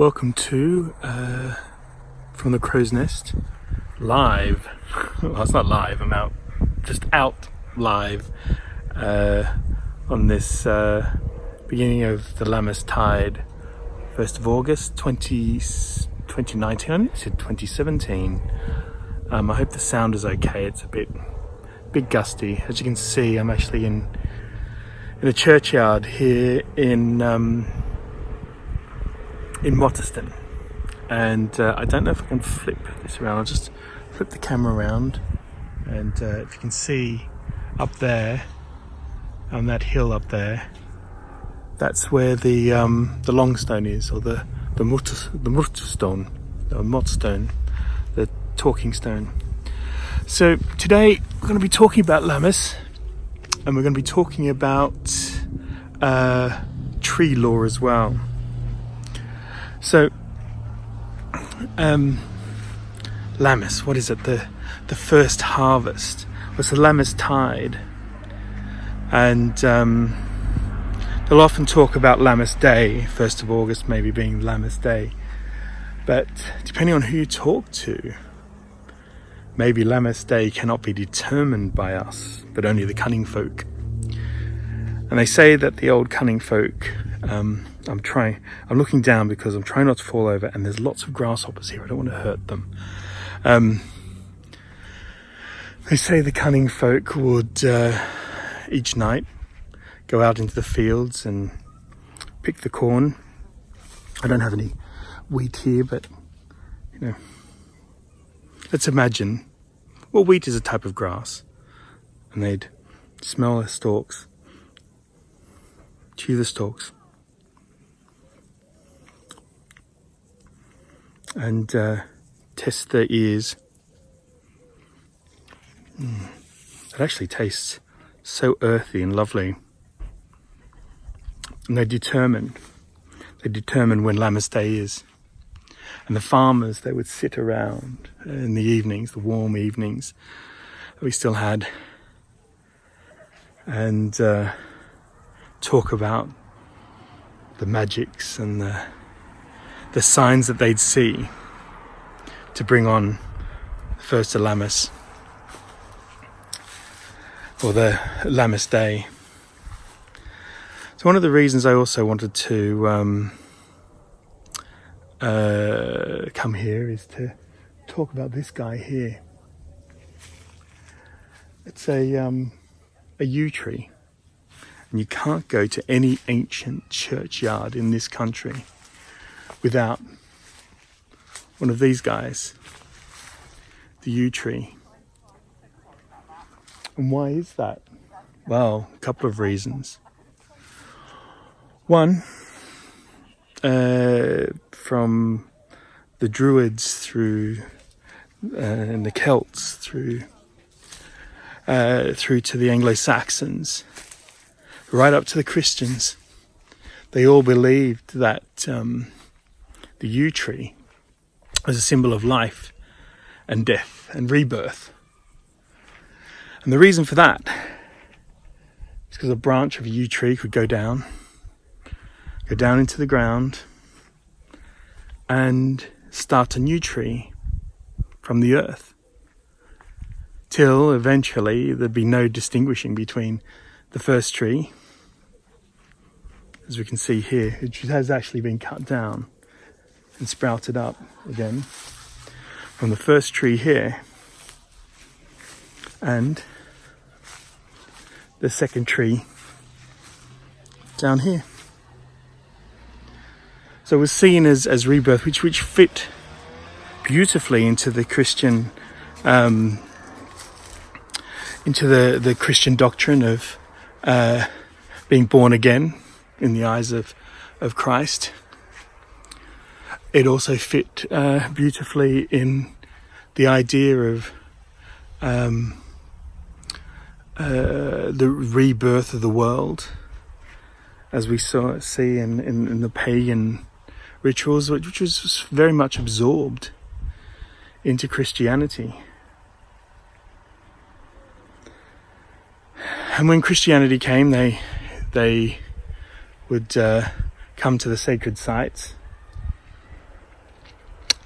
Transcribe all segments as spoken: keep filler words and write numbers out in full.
Welcome to uh, From the Crow's Nest, live. Well, it's not live, I'm out, just out live uh, on this uh, beginning of the Lammas Tide, first of August twenty nineteen, I think it said twenty seventeen. Um, I hope the sound is okay. It's a bit, bit gusty. As you can see, I'm actually in in a churchyard here in um, in Mottistone, and uh, I don't know if I can flip this around. I'll just flip the camera around, and uh, if you can see up there on that hill up there, that's where the um, the Longstone is, or the the Mottistone, the Mottistone, the talking stone. So today we're going to be talking about lammas, and we're going to be talking about uh, tree law as well. So, um, lammas, what is it? The the first harvest was the Lammas Tide, and um, they'll often talk about Lammas Day, first of August, maybe being Lammas Day. But depending on who you talk to, maybe Lammas Day cannot be determined by us, but only the cunning folk. And they say that the old cunning folk, um, I'm trying, I'm looking down because I'm trying not to fall over, and there's lots of grasshoppers here. I don't want to hurt them. Um, they say the cunning folk would uh, each night go out into the fields and pick the corn. I don't have any wheat here, but you know, let's imagine. Well, wheat is a type of grass, and they'd smell the stalks, chew the stalks, and uh, test their ears. Mm. It actually tastes so earthy and lovely. And they determine, they determine when Lammas Day is. And the farmers, they would sit around in the evenings, the warm evenings that we still had, and uh, talk about the magics and the the signs that they'd see to bring on the first of Lammas, or the Lammas Day. So one of the reasons I also wanted to um, uh, come here is to talk about this guy here. It's a um, a yew tree, and you can't go to any ancient churchyard in this country without one of these guys, the yew tree. And why is that? Well, a couple of reasons. One, uh, from the Druids through uh, and the Celts through uh, through to the Anglo-Saxons, right up to the Christians, they all believed that um, the yew tree as a symbol of life and death and rebirth. And the reason for that is because a branch of a yew tree could go down, go down into the ground and start a new tree from the earth, till eventually there'd be no distinguishing between the first tree, as we can see here, which has actually been cut down and sprouted up again, from the first tree here and the second tree down here. So it was seen as, as rebirth, which which fit beautifully into the Christian um, into the, the Christian doctrine of uh, being born again in the eyes of, of Christ. It also fit uh, beautifully in the idea of um, uh, the rebirth of the world, as we saw see in, in, in the pagan rituals, which, which was very much absorbed into Christianity. And when Christianity came, they they would uh, come to the sacred sites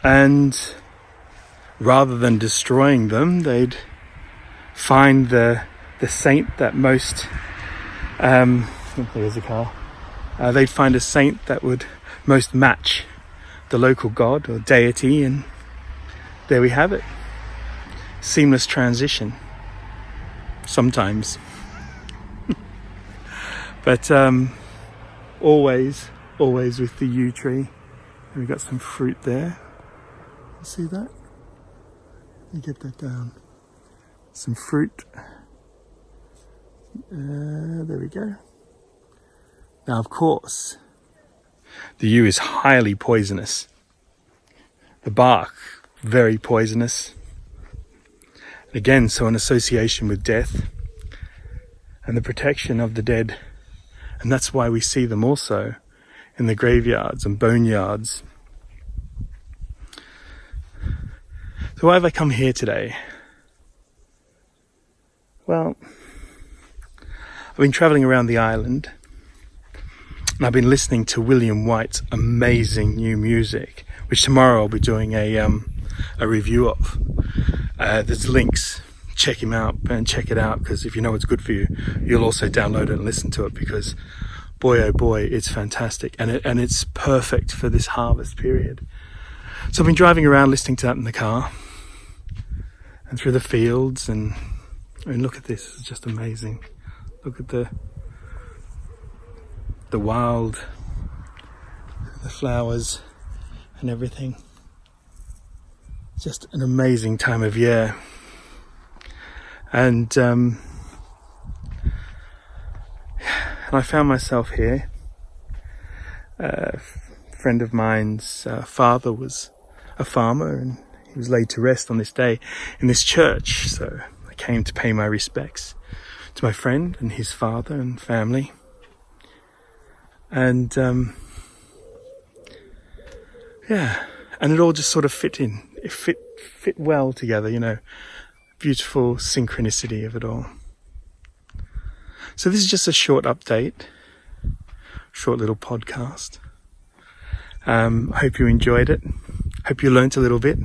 and rather than destroying them, they'd find the the saint that most um there's a car uh, they'd find a saint that would most match the local god or deity, and there we have it. Seamless transition sometimes. But um always always with the yew tree. We've got some fruit there, you see that? Let me get that down. Some fruit. Uh, there we go. Now, of course, the yew is highly poisonous. The bark, very poisonous. And again, so an association with death and the protection of the dead. And that's why we see them also in the graveyards and boneyards. So why have I come here today? Well, I've been travelling around the island and I've been listening to William White's amazing new music, which tomorrow I'll be doing a um, a review of. Uh, there's links. Check him out and check it out, because if you know what's good for you, you'll also download it and listen to it, because boy oh boy, it's fantastic, and it, and it's perfect for this harvest period. So I've been driving around listening to that in the car and through the fields, and I mean, look at this, it's just amazing. Look at the the wild, the flowers and everything. Just an amazing time of year. And, um, and I found myself here. Uh, a friend of mine's uh, father was a farmer, and he was laid to rest on this day in this church, so I came to pay my respects to my friend and his father and family. And um, yeah, and it all just sort of fit in. It fit fit well together, you know. Beautiful synchronicity of it all. So this is just a short update, short little podcast. Um, I hope you enjoyed it. Hope you learnt a little bit.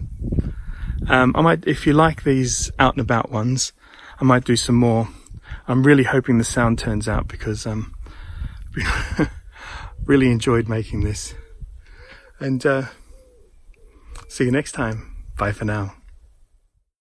Um, I might, if you like these out and about ones, I might do some more. I'm really hoping the sound turns out, because um, really enjoyed making this. And uh, see you next time. Bye for now.